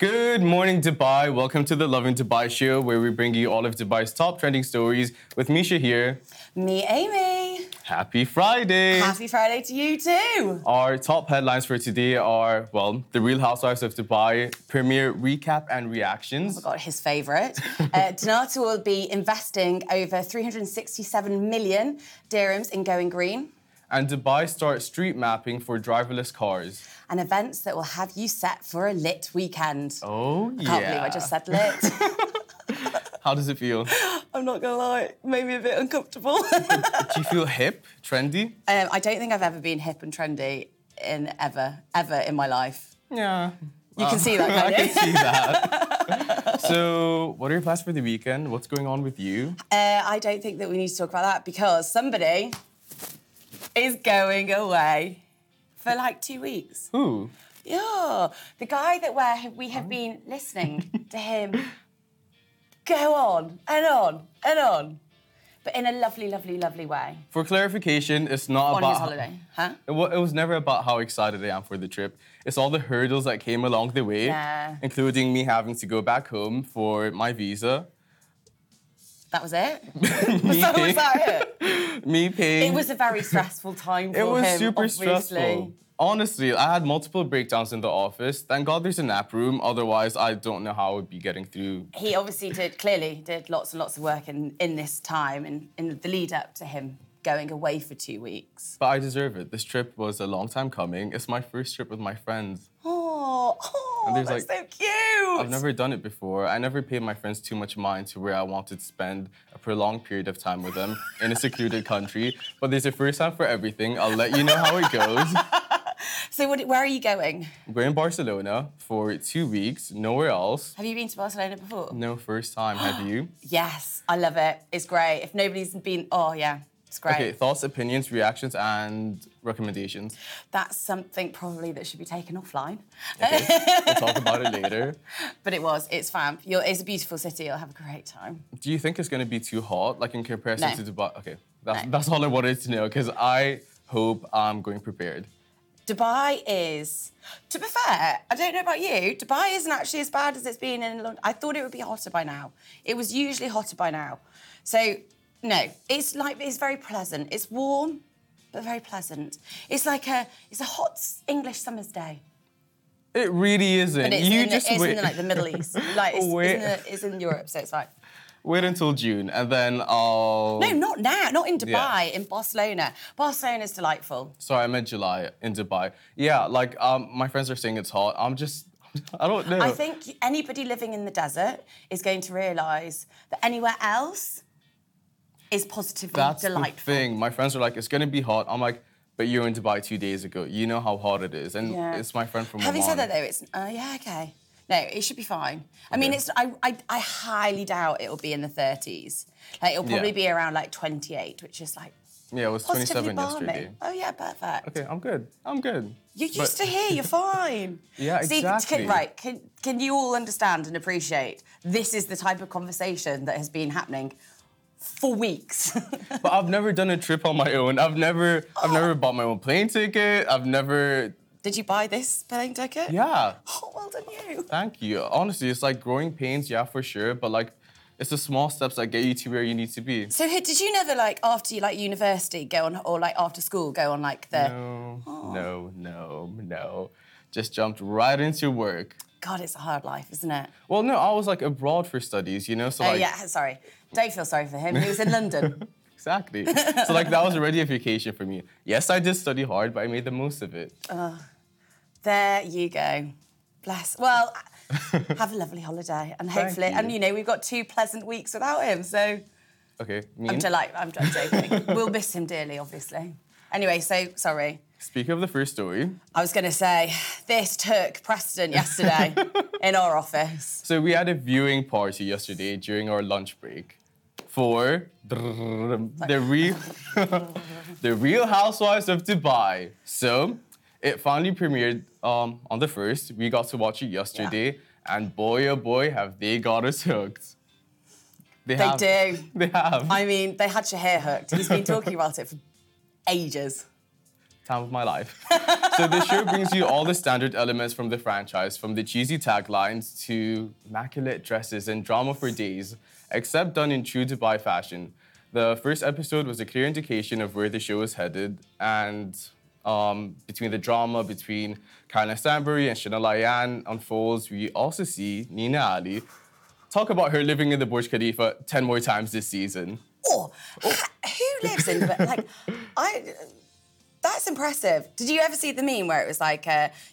Good morning, Dubai. Welcome to the Lovin Dubai show, where we bring you all of Dubai's top trending stories with Misha here. Me, Amy. Happy Friday. Happy Friday to you too. Our top headlines for today are, well, the Real Housewives of Dubai premiere recap and reactions. Oh my God, his favourite. Dnata will be investing over 367 million dirhams in Going Green. And Dubai starts street mapping for driverless cars. And events that will have you set for a lit weekend. Oh, yeah. I can't believe I just said lit. How does it feel? I'm not going to lie, it made me a bit uncomfortable. Do you feel hip, trendy? I don't think I've ever been hip and trendy in ever in my life. Yeah. You can see that, can't you? I can see that. So, what are your plans for the weekend? What's going on with you? I don't think that we need to talk about that because somebody is going away for like 2 weeks. Who? Yeah, the guy that we have been listening to him go on and on and on, but in a lovely, lovely, lovely way. For clarification, it's not about... On his holiday, huh? It was never about how excited I am for the trip. It's all the hurdles that came along the way, including me having to go back home for my visa. That was it? Was that it? Me paying. It was a very stressful time for him, obviously. It was super stressful. Honestly, I had multiple breakdowns in the office. Thank God there's a nap room. Otherwise, I don't know how I would be getting through. He obviously clearly did lots and lots of work in this time and in the lead up to him going away for 2 weeks. But I deserve it. This trip was a long time coming. It's my first trip with my friends. Oh, that's like, so cute. I've never done it before. I never paid my friends too much mind to where I wanted to spend a prolonged period of time with them in a secluded country. But there's a first time for everything. I'll let you know how it goes. So where are you going? I'm going to Barcelona for 2 weeks, nowhere else. Have you been to Barcelona before? No, first time. Have you? Yes, I love it. It's great. If nobody's been... Oh, yeah. It's great. Okay, thoughts, opinions, reactions, and recommendations. That's something probably that should be taken offline. Okay, we'll talk about it later. But it's fab. It's a beautiful city, you'll have a great time. Do you think it's going to be too hot, like in comparison to Dubai? Okay, that's all I wanted to know, because I hope I'm going prepared. Dubai is, to be fair, I don't know about you, Dubai isn't actually as bad as it's been in London. I thought it would be hotter by now. It was usually hotter by now. So... No, it's very pleasant. It's warm, but very pleasant. It's like it's a hot English summer's day. It really isn't. But it's in like the Middle East. Like it's in Europe, so it's like. Wait until June, and then I'll... No, not now. Not in Dubai, in Barcelona. Barcelona's delightful. Sorry, I meant July in Dubai. Yeah, like my friends are saying it's hot. I don't know. I think anybody living in the desert is going to realise that anywhere else... is positively delightful. That's the thing. My friends are like, it's going to be hot. I'm like, but you were in Dubai 2 days ago. You know how hot it is. And it's my friend from Oman. Having said that, though, it's... yeah, OK. No, it should be fine. Okay. I mean, it's I highly doubt it'll be in the 30s. Like, it'll probably be around, like, 28, which is, like... Yeah, it was 27 yesterday. Oh, yeah, perfect. OK, I'm good. You're used to here. You're fine. Yeah, exactly. See, can you all understand and appreciate this is the type of conversation that has been happening for weeks. But I've never done a trip on my own. I've never bought my own plane ticket. I've never... Did you buy this plane ticket? Yeah. Oh, well done you. Thank you. Honestly, it's like growing pains, yeah, for sure. But like, it's the small steps that get you to where you need to be. So did you never like, after you like university go on, or like after school go on like the... No. Just jumped right into work. God, it's a hard life, isn't it? Well, no, I was like abroad for studies, you know, so like... yeah, sorry. Don't feel sorry for him. He was in London. Exactly. So, like, that was already a vacation for me. Yes, I did study hard, but I made the most of it. Oh, there you go. Bless. Well, have a lovely holiday. And hopefully... And, you know, we've got 2 pleasant weeks without him, so... OK, mean? I'm joking. We'll miss him dearly, obviously. Anyway, so, sorry. Speaking of the first story... I was going to say, this took precedent yesterday in our office. So we had a viewing party yesterday during our lunch break for the Real Housewives of Dubai. So it finally premiered on the 1st. We got to watch it yesterday. Yeah. And boy, oh boy, have they got us hooked. They have. I mean, they had Shahir hooked. He's been talking about it for ages. time of my life. So the show brings you all the standard elements from the franchise, from the cheesy taglines to immaculate dresses and drama for days, except done in true Dubai fashion. The first episode was a clear indication of where the show was headed, and between the drama between Karina Stanbury and Chanel Ayan unfolds, we also see Nina Ali talk about her living in the Burj Khalifa 10 more times this season. Who lives in the... That's impressive. Did you ever see the meme where it was like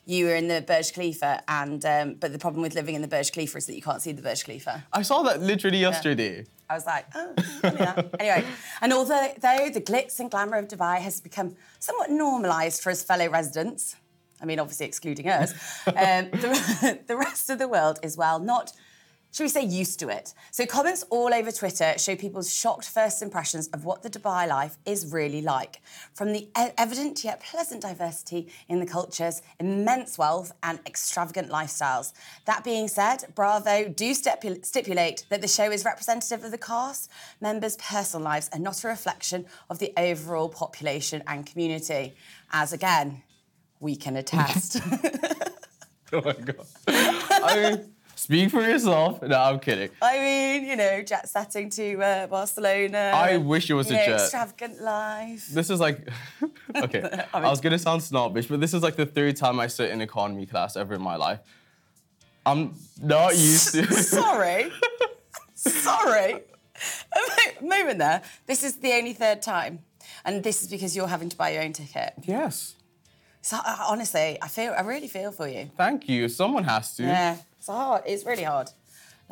you were in the Burj Khalifa and but the problem with living in the Burj Khalifa is that you can't see the Burj Khalifa? I saw that literally yesterday. I was like, oh, that. Anyway, and although the glitz and glamour of Dubai has become somewhat normalised for us fellow residents, I mean, obviously excluding us, the rest of the world is, well, not... should we say used to it? So comments all over Twitter show people's shocked first impressions of what the Dubai life is really like. From the evident yet pleasant diversity in the cultures, immense wealth and extravagant lifestyles. That being said, Bravo do stipulate that the show is representative of the cast members' personal lives and not a reflection of the overall population and community. As again, we can attest. Oh my God. I mean... speak for yourself. No, I'm kidding. I mean, you know, jet setting to Barcelona. I wish it was a jet. Extravagant life. This is like, okay, I was gonna sound snobbish, but this is like the third time I sit in economy class ever in my life. I'm not used to. Sorry. A moment there. This is the only third time, and this is because you're having to buy your own ticket. Yes. So honestly, I really feel for you. Thank you. Someone has to. Yeah. It's hard. It's really hard.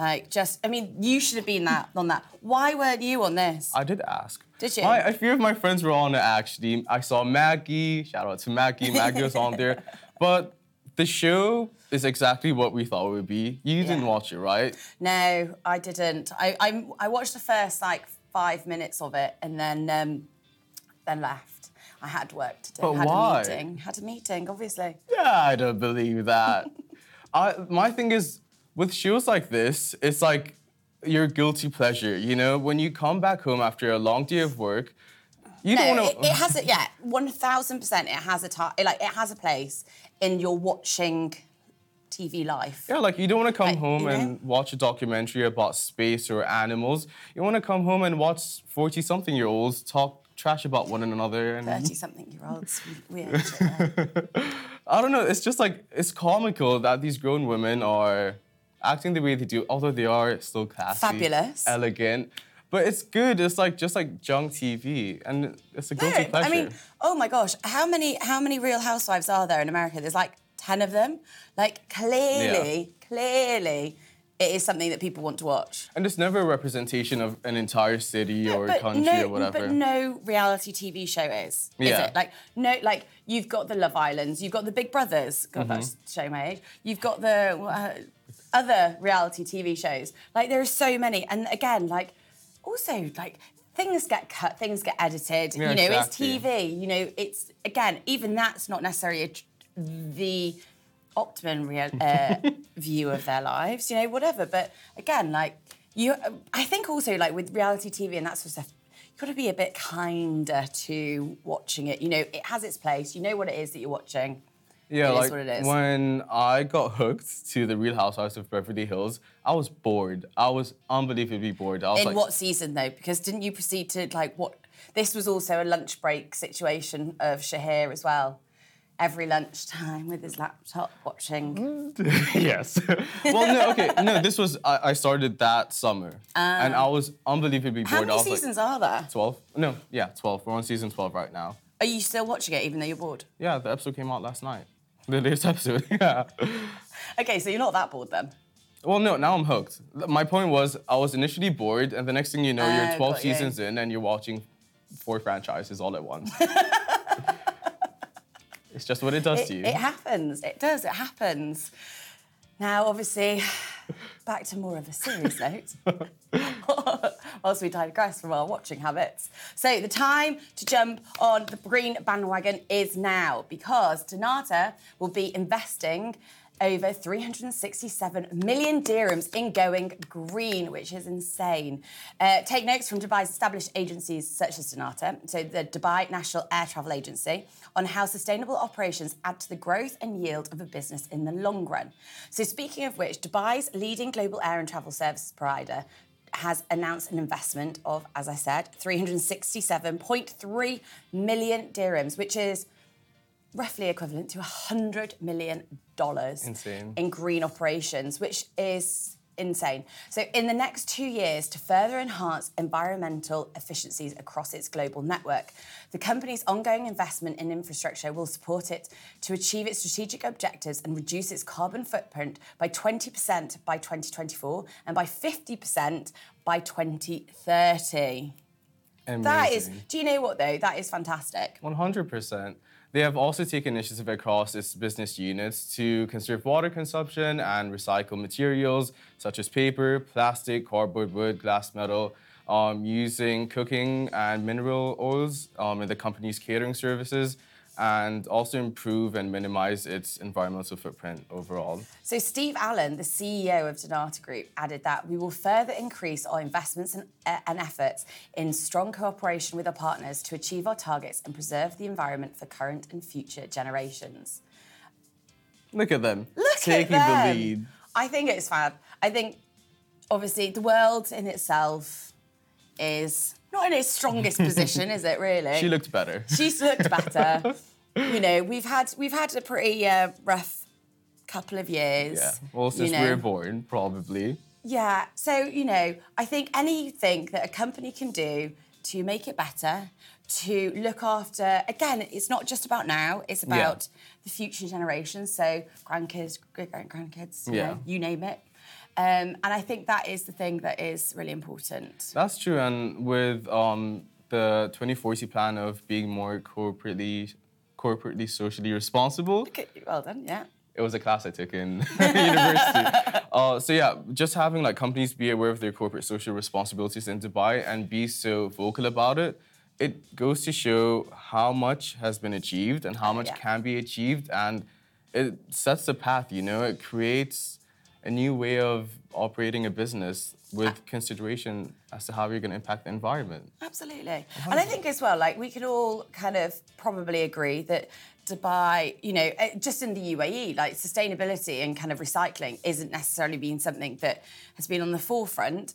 Like, just... I mean, you should have been on that. Why weren't you on this? I did ask. Did you? A few of my friends were on it, actually. I saw Maggie. Shout out to Maggie. Maggie was on there. But the show is exactly what we thought it would be. You didn't watch it, right? No, I didn't. I watched the first, 5 minutes of it and then left. I had work to do. But why? Had a meeting, obviously. Yeah, I don't believe that. My thing is, with shows like this, it's like your guilty pleasure, you know? When you come back home after a long day of work, you don't want to... It has a... yeah, 1,000% it has a time... it has a place in your watching TV life. Yeah, you don't want to come home and watch a documentary about space or animals. You want to come home and watch 40-something-year-olds talk trash about one another and... 30-something-year-olds. Weird shit. I don't know, it's just it's comical that these grown women are acting the way they do, although they are still classy. Fabulous. Elegant. But it's good, it's just junk TV, and it's a guilty pleasure. I mean, oh my gosh, how many Real Housewives are there in America? There's 10 of them. Clearly, it is something that people want to watch. And it's never a representation of an entire city or country or whatever. But no reality TV show is it? You've got the Love Islands, you've got the Big Brothers, God, that's show my age, you've got the other reality TV shows. There are so many. And again, things get cut, things get edited. Yeah, exactly. It's TV, it's, again, even that's not necessarily the... optimum view of their lives, whatever. But again, I think also with reality TV and that sort of stuff, you've got to be a bit kinder to watching it. It has its place. You know what it is that you're watching. Yeah, it is what it is. When I got hooked to the Real Housewives of Beverly Hills, I was bored. I was unbelievably bored. I was in what season though? Because didn't you proceed to what? This was also a lunch break situation of Shahir as well. Every lunchtime with his laptop watching. Yes. Well, no, okay. No, this was... I started that summer. And I was unbelievably bored. How many seasons are there? 12. No, yeah, 12. We're on season 12 right now. Are you still watching it even though you're bored? Yeah, the episode came out last night. The latest episode, yeah. Okay, so you're not that bored then? Well, no, now I'm hooked. My point was I was initially bored and the next thing you know, you're 12 seasons in and you're watching 4 franchises all at once. It's just what it does to you. It happens. It does. It happens. Now, obviously, back to more of a serious note. Whilst we digress from our watching habits. So the time to jump on the green bandwagon is now because Dnata will be investing over 367 million dirhams in going green, which is insane. Take notes from Dubai's established agencies such as Dnata, so the Dubai National Air Travel Agency, on how sustainable operations add to the growth and yield of a business in the long run. So speaking of which, Dubai's leading global air and travel service provider has announced an investment of, as I said, 367.3 million dirhams, which is roughly equivalent to $100 million insane. In green operations, which is insane. So in the next 2 years, to further enhance environmental efficiencies across its global network, the company's ongoing investment in infrastructure will support it to achieve its strategic objectives and reduce its carbon footprint by 20% by 2024 and by 50% by 2030. Amazing. That is, do you know what though? That is fantastic. 100%. They have also taken initiative across its business units to conserve water consumption and recycle materials such as paper, plastic, cardboard, wood, glass, metal, using cooking and mineral oils in the company's catering services, and also improve and minimize its environmental footprint overall. So Steve Allen, the CEO of Dnata Group, added that we will further increase our investments and efforts in strong cooperation with our partners to achieve our targets and preserve the environment for current and future generations. Look at them. Taking the lead. I think it's fab. I think, obviously, the world in itself is not in its strongest position, is it, really? She looked better. She's looked better. You know, we've had a pretty rough couple of years. Yeah, well, since we were born, probably. Yeah, so, you know, I think anything that a company can do to make it better, to look after, again, it's not just about now, it's about the future generations, so grandkids, great-grandkids, you name it. And I think that is the thing that is really important. That's true. And with the 2040 plan of being more corporately socially responsible. Okay, well done, yeah. It was a class I took in university. Just having like companies be aware of their corporate social responsibilities in Dubai and be so vocal about it, it goes to show how much has been achieved and how much can be achieved. And it sets the path, you know, it creates a new way of operating a business with consideration as to how you're going to impact the environment. Absolutely. 100%. And I think as well, like, we could all kind of probably agree that Dubai, you know, just in the UAE, like, sustainability and kind of recycling isn't necessarily been something that has been on the forefront,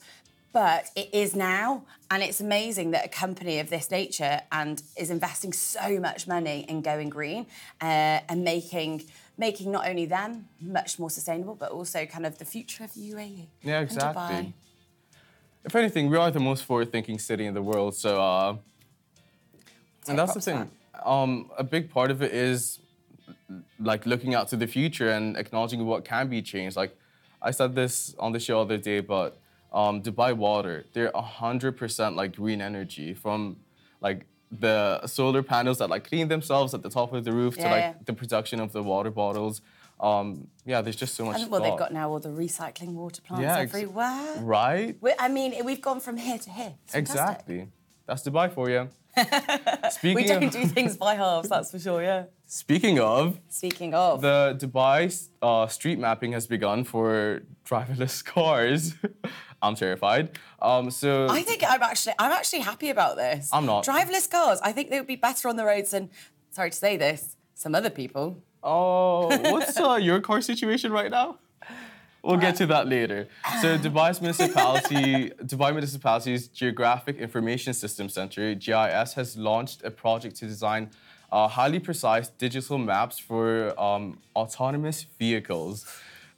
but it is now. And it's amazing that a company of this nature and is investing so much money in going green and making not only them much more sustainable, but also kind of the future of UAE. Yeah, exactly. And Dubai. If anything, we are the most forward-thinking city in the world, so... and that's the thing. A big part of it is, like, looking out to the future and acknowledging what can be changed. Like, I said this on the show the other day, but Dubai Water, they're 100% like green energy from, like, the solar panels that like clean themselves at the top of the roof to like the production of the water bottles. There's just so much. And, well, they've got now all the recycling water plants everywhere. Right? We've gone from here to here. Exactly. That's Dubai for you. We don't do things by halves, that's for sure, yeah. Speaking of. The Dubai street mapping has begun for driverless cars. I'm terrified. I think I'm actually happy about this. I'm not. Driverless cars, I think they would be better on the roads than, sorry to say this, some other people. Oh, what's your car situation right now? We'll get to that later. So Dubai Municipality's Geographic Information System Center, GIS, has launched a project to design highly precise digital maps for autonomous vehicles.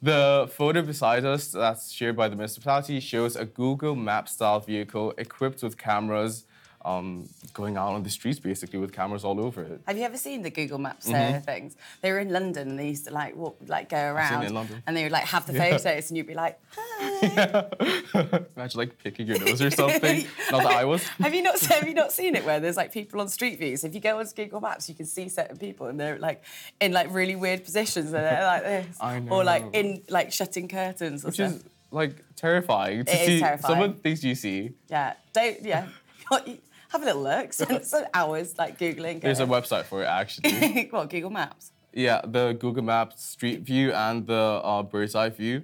The photo beside us that's shared by the municipality shows a Google Maps-style vehicle equipped with cameras going out on the streets, basically, with cameras all over it. Have you ever seen the Google Maps things? They were in London and they used to like walk, like go around. I've seen it in London. And they would like have the photos and you'd be like, hi. Yeah. Imagine like picking your nose or something. Not that I was. Have you not seen it where there's like people on street views? If you go onto Google Maps, you can see certain people and they're like in like really weird positions and they're like this. I know. Or like in like shutting curtains or something. Which is like terrifying to see. It is terrifying. Some of the things you see. Yeah. Have a little look. Spend hours like Googling. There's a website for it, actually. What, Google Maps? Yeah, the Google Maps street view and the bird's eye view.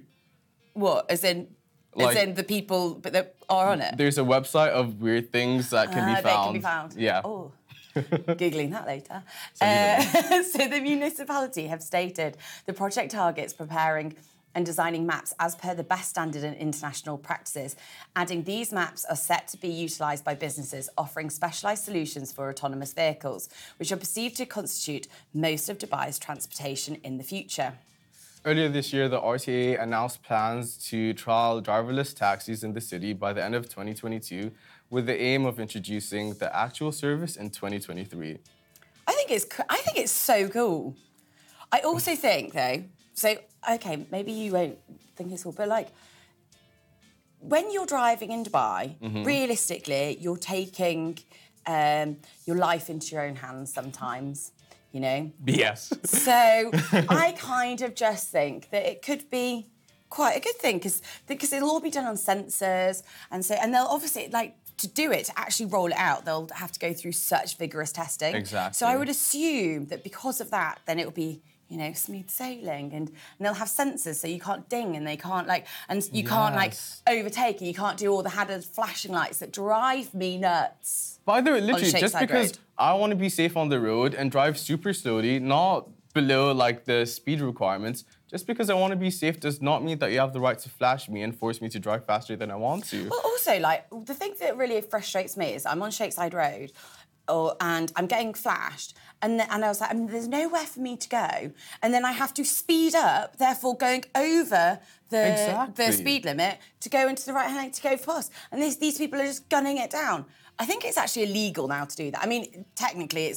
What? As in the people that are on it? There's a website of weird things that can be found. That can be found. Yeah. Oh. Googling that later. So the municipality have stated the project targets preparing and designing maps as per the best standard in international practices, adding these maps are set to be utilised by businesses offering specialised solutions for autonomous vehicles, which are perceived to constitute most of Dubai's transportation in the future. Earlier this year, the RTA announced plans to trial driverless taxis in the city by the end of 2022, with the aim of introducing the actual service in 2023. I think it's so cool. I also think, though, so, okay, maybe you won't think it's cool, but, like, when you're driving in Dubai, mm-hmm. realistically, you're taking your life into your own hands sometimes, you know? Yes. So I kind of just think that it could be quite a good thing because it'll all be done on sensors. And they'll obviously, like, to do it, to actually roll it out, they'll have to go through such vigorous testing. Exactly. So I would assume that because of that, then it'll be, you know, smooth sailing, and they'll have sensors so you can't ding and they can't, like, and you yes. can't, like, overtake and you can't do all the hazard flashing lights that drive me nuts. By the way, literally, just because road. I want to be safe on the road and drive super slowly, not below, like, the speed requirements, just because I want to be safe does not mean that you have the right to flash me and force me to drive faster than I want to. Well, also, like, the thing that really frustrates me is I'm on Shakeside Road and I'm getting flashed, and I was like, there's nowhere for me to go. And then I have to speed up, therefore going over the speed limit to go into the right hand to go past. And these people are just gunning it down. I think it's actually illegal now to do that. I mean, technically,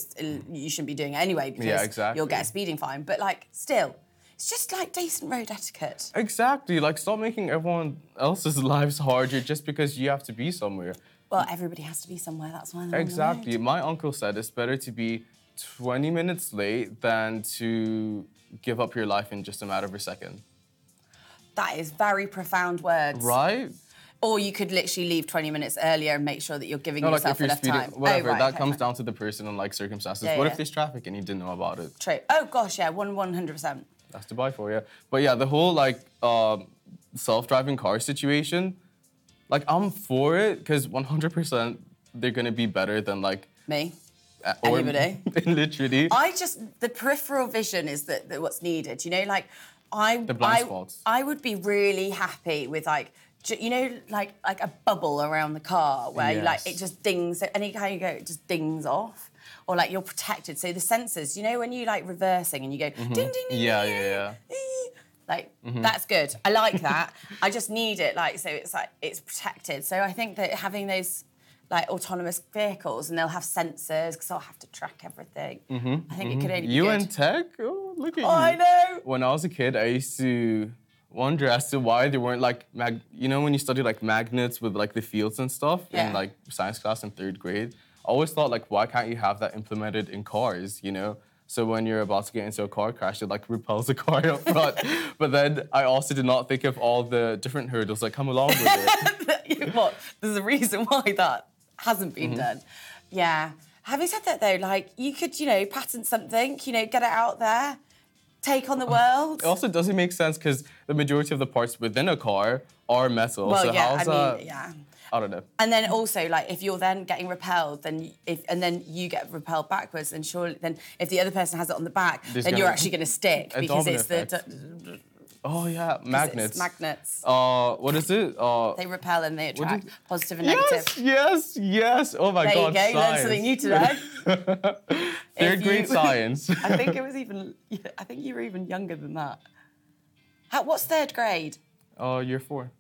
you shouldn't be doing it anyway because you'll get a speeding fine. But, like, still, it's just, like, decent road etiquette. Exactly. Like, stop making everyone else's lives harder just because you have to be somewhere. Well, everybody has to be somewhere. That's why they're exactly. My uncle said it's better to be 20 minutes late than to give up your life in just a matter of a second. That is very profound words. Right? Or you could literally leave 20 minutes earlier and make sure that you're giving yourself enough time. Whatever, that comes down to the person and, like, circumstances. Yeah, what if there's traffic and you didn't know about it? True. Oh, gosh, yeah, 100%. That's Dubai for you. But, yeah, the whole, like, self-driving car situation, like, I'm for it because 100% they're going to be better than, like... Me? Or anybody. Literally. The peripheral vision is that what's needed, you know? Like, the blind spots. I would be really happy with, like... You know, like a bubble around the car where you, like, it just dings. Any kind you go, it just dings off. Or, like, you're protected. So the sensors, you know, when you, like, reversing and you go, mm-hmm. ding, ding, ding, like, mm-hmm. that's good. I like that. I just need it, like, so it's, like, it's protected. So I think that having those, like, autonomous vehicles, and they'll have sensors because I'll have to track everything. Mm-hmm. I think it could only be good. You and tech? Oh, look at you. I know. When I was a kid, I used to... wonder as to why there weren't, like, you know when you study, like, magnets with, like, the fields and stuff in, like, science class in 3rd grade? I always thought, like, why can't you have that implemented in cars, you know? So when you're about to get into a car crash, it, like, repels the car up front. But then I also did not think of all the different hurdles that come along with it. What? There's a reason why that hasn't been done. Yeah. Having said that, though, like, you could, you know, patent something, you know, get it out there. Take on the world. It also doesn't make sense because the majority of the parts within a car are metal. Well, so yeah, I don't know. And then also, like, if you're then getting repelled, then you get repelled backwards, then surely, then if the other person has it on the back, then you're actually going to stick because it's effect. Oh yeah, magnets. It's magnets. What is it? They repel and they attract, positive and negative. Yes, yes. Oh my God, there you go. Learn something new today. 3rd grade science. I think it was even. I think you were even younger than that. What's 3rd grade? Year 4.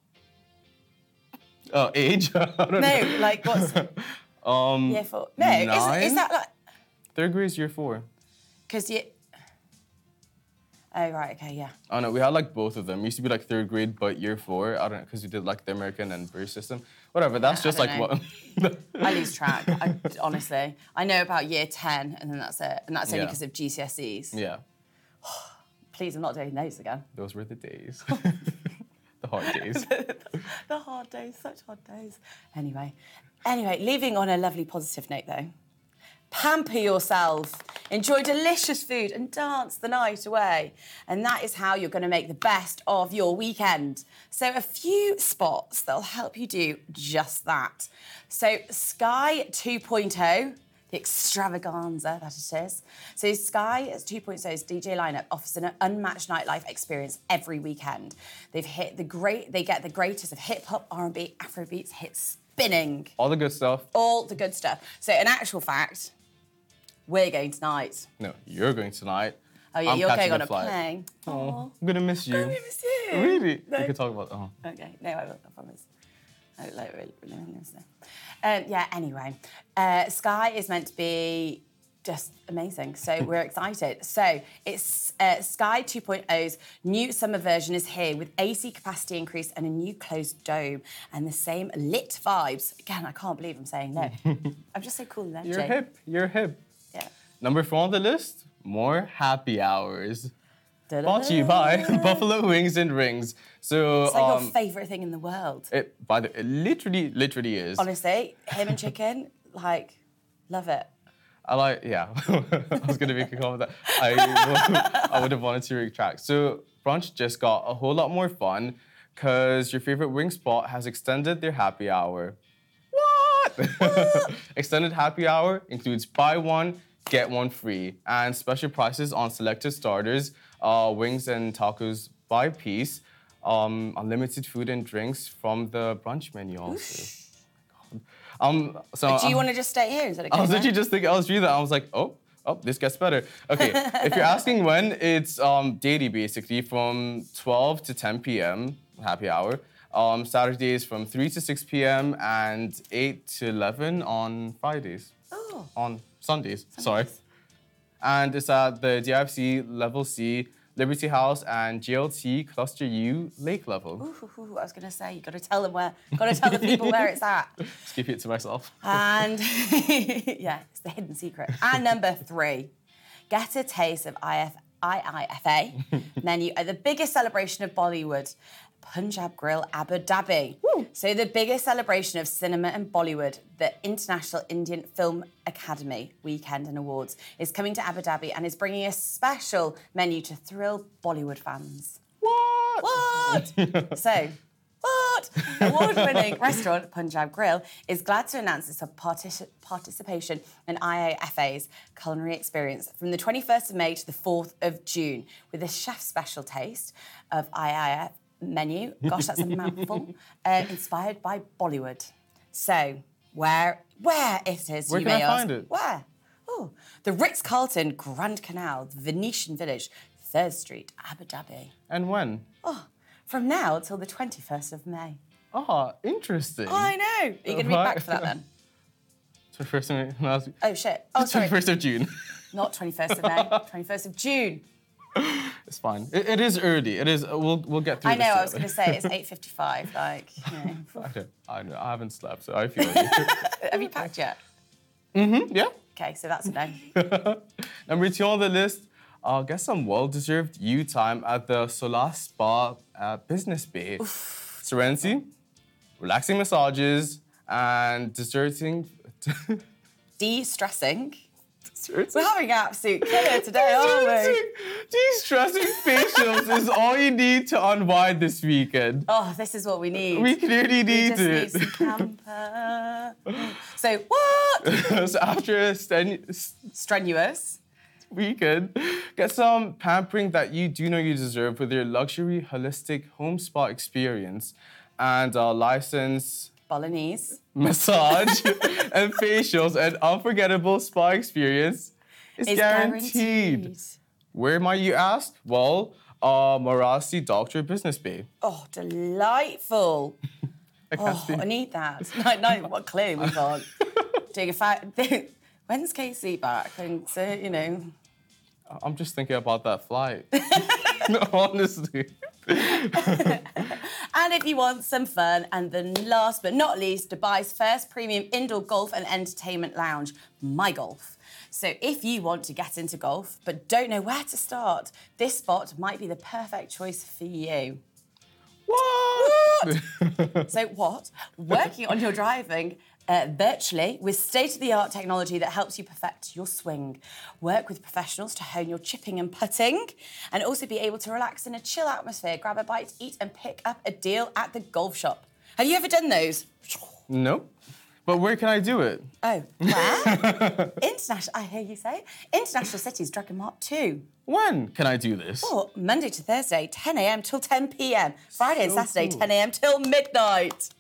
Age. I don't know. Like what's? Year 4. No, 9? Is that like? 3rd grade is year 4. Because you. Oh, right, okay, yeah. Oh, no, we had, like, both of them. It used to be, like, 3rd grade, but year 4. I don't know, because we did, like, the American and British system. Whatever, that's just, like, what... I lose track, honestly. I know about year 10, and then that's it. And that's only because of GCSEs. Yeah. Please, I'm not doing those again. Those were the days. The hard days. The hard days, such hard days. Anyway, leaving on a lovely positive note, though. pamper yourself, enjoy delicious food and dance the night away. And that is how you're going to make the best of your weekend. So a few spots that'll help you do just that. So Sky 2.0, the extravaganza that it is. So Sky 2.0's DJ lineup offers an unmatched nightlife experience every weekend. They get the greatest of hip hop, R&B, Afrobeats, hits, spinning. All the good stuff. All the good stuff. So in actual fact, we're going tonight. No, you're going tonight. Oh, yeah, you're going on a plane. Oh, I'm going to miss you. I'm going to miss you. Really? No. We can talk about that. Oh. Okay, no, I will, I promise. I like, really miss you. Yeah, anyway, Sky is meant to be just amazing, so we're excited. So it's Sky 2.0's new summer version is here with AC capacity increase and a new closed dome and the same lit vibes. Again, I can't believe I'm saying no. I'm just so cool in that. You're hip. Yeah. Number 4 on the list, more happy hours. Brought to you by Buffalo Wings and Rings. So it's like your favourite thing in the world. It literally is. Honestly, him and chicken, like, love it. I was going to make a comment that I would have wanted to retract. So brunch just got a whole lot more fun because your favourite wing spot has extended their happy hour. What? Extended happy hour includes buy one, get one free, and special prices on selected starters, wings and tacos by piece, unlimited food and drinks from the brunch menu also. Do you want to just stay here? Is that okay? I was literally just thinking, I was reading that, I was like, oh, this gets better. Okay, if you're asking when, it's daily basically from 12 to 10 p.m., happy hour. Saturdays from 3 to 6 p.m. and 8 to 11 on Fridays. Oh. On Sundays, sorry. And it's at the DIFC Level C, Liberty House and GLT Cluster U Lake Level. Ooh, I was going to say, you've got to tell them where, got to tell the people where it's at. Just keep it to myself. And yeah, it's the hidden secret. And number 3, get a taste of IIFA menu at the biggest celebration of Bollywood, Punjab Grill, Abu Dhabi. Woo. So the biggest celebration of cinema and Bollywood, the International Indian Film Academy Weekend and Awards, is coming to Abu Dhabi and is bringing a special menu to thrill Bollywood fans. What? Award-winning restaurant Punjab Grill is glad to announce its participation in IIFA's culinary experience from the 21st of May to the 4th of June with a chef's special taste of IIFA menu. Gosh, that's a mouthful. Inspired by Bollywood. So, where it is, where you may ask. Where can I find it? Where? Oh, the Ritz-Carlton Grand Canal, the Venetian Village, 3rd Street, Abu Dhabi. And when? Oh, from now till the 21st of May. Oh, interesting. Oh, I know. Are you going to be back for that then? 21st of May. No, oh, shit. Oh, sorry. 21st of June. Not 21st of May, 21st of June. It's fine. It is early. It is. We'll get through. I know. I was going to say it's 8:55. Like, you know. I know. I haven't slept, so I feel. Have you packed yet? Yeah. Okay, so that's a no. Number 2 on the list. I'll get some well-deserved you time at the Solas Spa Business Bay. Oof. Serenity, relaxing massages, and de-stressing. We're having an absolute killer today, aren't we? De-stressing facials is all you need to unwind this weekend. Oh, this is what we need. We clearly need it. We just need some camper. So what? So after a strenuous weekend, get some pampering that you do know you deserve with your luxury holistic home spa experience and our licensed Bolognese massage and facials and unforgettable spa experience is guaranteed. Where might you ask? Well, Marasi Doctor Business Bay. Oh, delightful. I need that. No, what clue we can't. When's Casey back? And so, you know. I'm just thinking about that flight. Honestly. And if you want some fun, and then last but not least, Dubai's first premium indoor golf and entertainment lounge, MyGolf. So if you want to get into golf but don't know where to start, this spot might be the perfect choice for you. What? what? So what? Working on your driving virtually with state-of-the-art technology that helps you perfect your swing, work with professionals to hone your chipping and putting, and also be able to relax in a chill atmosphere, grab a bite, eat, and pick up a deal at the golf shop. Have you ever done those? No. But where can I do it? Oh, where? I hear you say. International Cities, Dragon Mart II. When can I do this? Oh, Monday to Thursday, 10 a.m. till 10 p.m. Friday and Saturday, cool. 10 a.m. till midnight.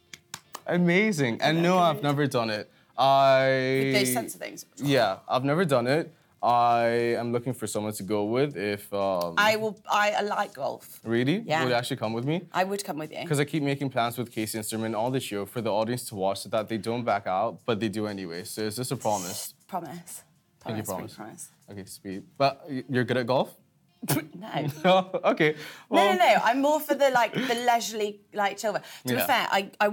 Amazing. And no, I've never done it. With those sense of things. Yeah, I've never done it. I am looking for someone to go with if... I like golf. Really? Yeah. Would you actually come with me? I would come with you. Because I keep making plans with Casey and Sturman all this year for the audience to watch so that they don't back out, but they do anyway. So it's just a promise. Promise. Thank you, promise. Okay, speed. But you're good at golf? No. Okay. Well... No. I'm more for the leisurely, chill. To be fair, I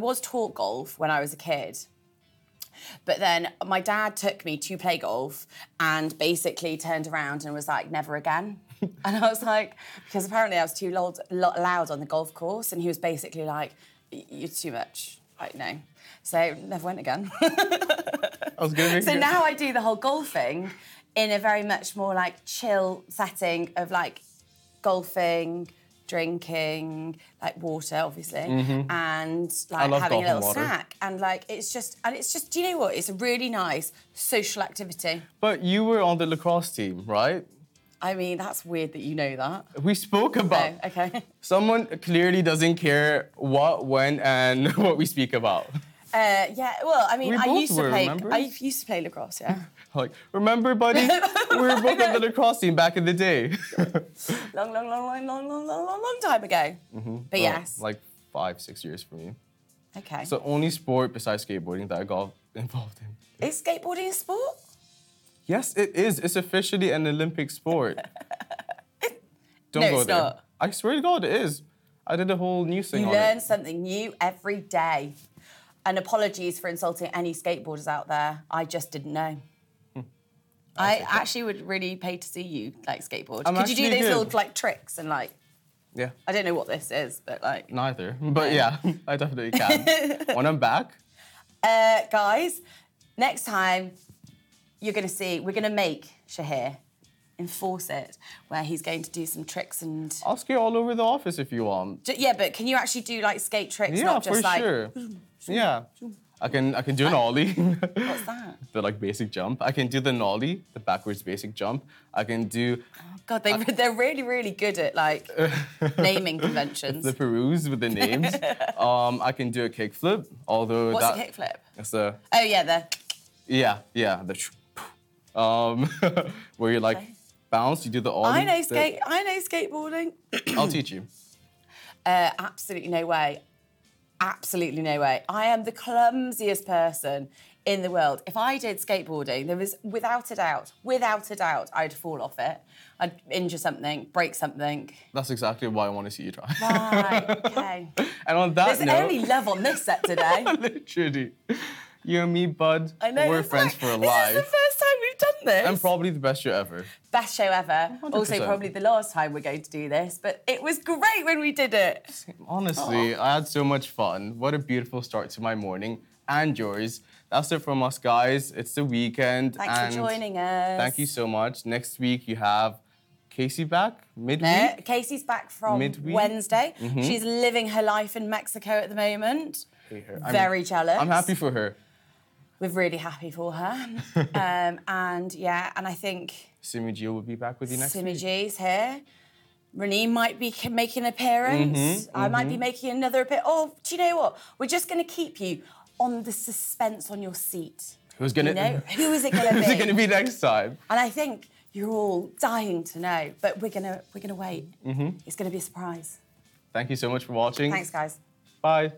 was taught golf when I was a kid. But then my dad took me to play golf and basically turned around and was like, never again. And I was like, because apparently I was too loud on the golf course. And he was basically like, you're too much. Like, no. So never went again. So now I do the whole golfing in a very much more chill setting of golfing, drinking, water, obviously, and having a little snack. And it's just, do you know what? It's a really nice social activity. But you were on the lacrosse team, right? I mean, that's weird that you know that. We spoke about. Oh, okay. Someone clearly doesn't care what, when, and what we speak about. Yeah, well, I mean, I used to play lacrosse, yeah. Remember, buddy? We were both on the lacrosse team back in the day. long time ago. Mm-hmm. But well, yes. 5-6 years for me. Okay. It's the only sport besides skateboarding that I got involved in. Is skateboarding a sport? Yes, it is. It's officially an Olympic sport. Don't go there. It's not. I swear to God, it is. I did a whole news thing on it. You learn something new every day. And apologies for insulting any skateboarders out there. I just didn't know. I actually would really pay to see you skateboard. Could you do those little tricks and Yeah. I don't know what this is, but Neither, but yeah, I definitely can. When I'm back. Guys, next time we're gonna make Shahir enforce it, where he's going to do some tricks and... I'll skate all over the office if you want. Yeah, but can you actually do skate tricks, not just sure. Yeah, I can do an ollie. What's that? The basic jump. I can do the nollie, the backwards basic jump. I can do... Oh, God, they're really, really good at naming conventions. The peruse with the names. I can do a kickflip, although... What's a kickflip? It's a... Oh, yeah, the... Yeah, the... where you bounce, you do the ollie. I know skateboarding. I'll teach you. Absolutely no way. Absolutely no way. I am the clumsiest person in the world. If I did skateboarding, there was, without a doubt, I'd fall off it. I'd injure something, break something. That's exactly why I want to see you try. Right, okay. And on that note... There's only love on this set today. Literally. You and me, bud, I know, we're friends for life. This is the first time we've done this. And probably the best show ever. Best show ever. 100%. Also, probably the last time we're going to do this. But it was great when we did it. Honestly, I had so much fun. What a beautiful start to my morning and yours. That's it from us, guys. It's the weekend. Thanks for joining us. Thank you so much. Next week, you have... Casey back midweek? No, Casey's back from midweek. Wednesday. Mm-hmm. She's living her life in Mexico at the moment. Hate her. Very jealous. I'm happy for her. We're really happy for her. And I think... Simi G will be back with you next week. Simi G's here. Renee might be making an appearance. I might be making another appearance. Oh, do you know what? We're just going to keep you on the suspense on your seat. Who's going to... You know? Who is it going to be? Who's it going to be next time? And I think you're all dying to know, but we're going to wait. It's going to be a surprise. Thank you so much for watching. Thanks, guys. Bye.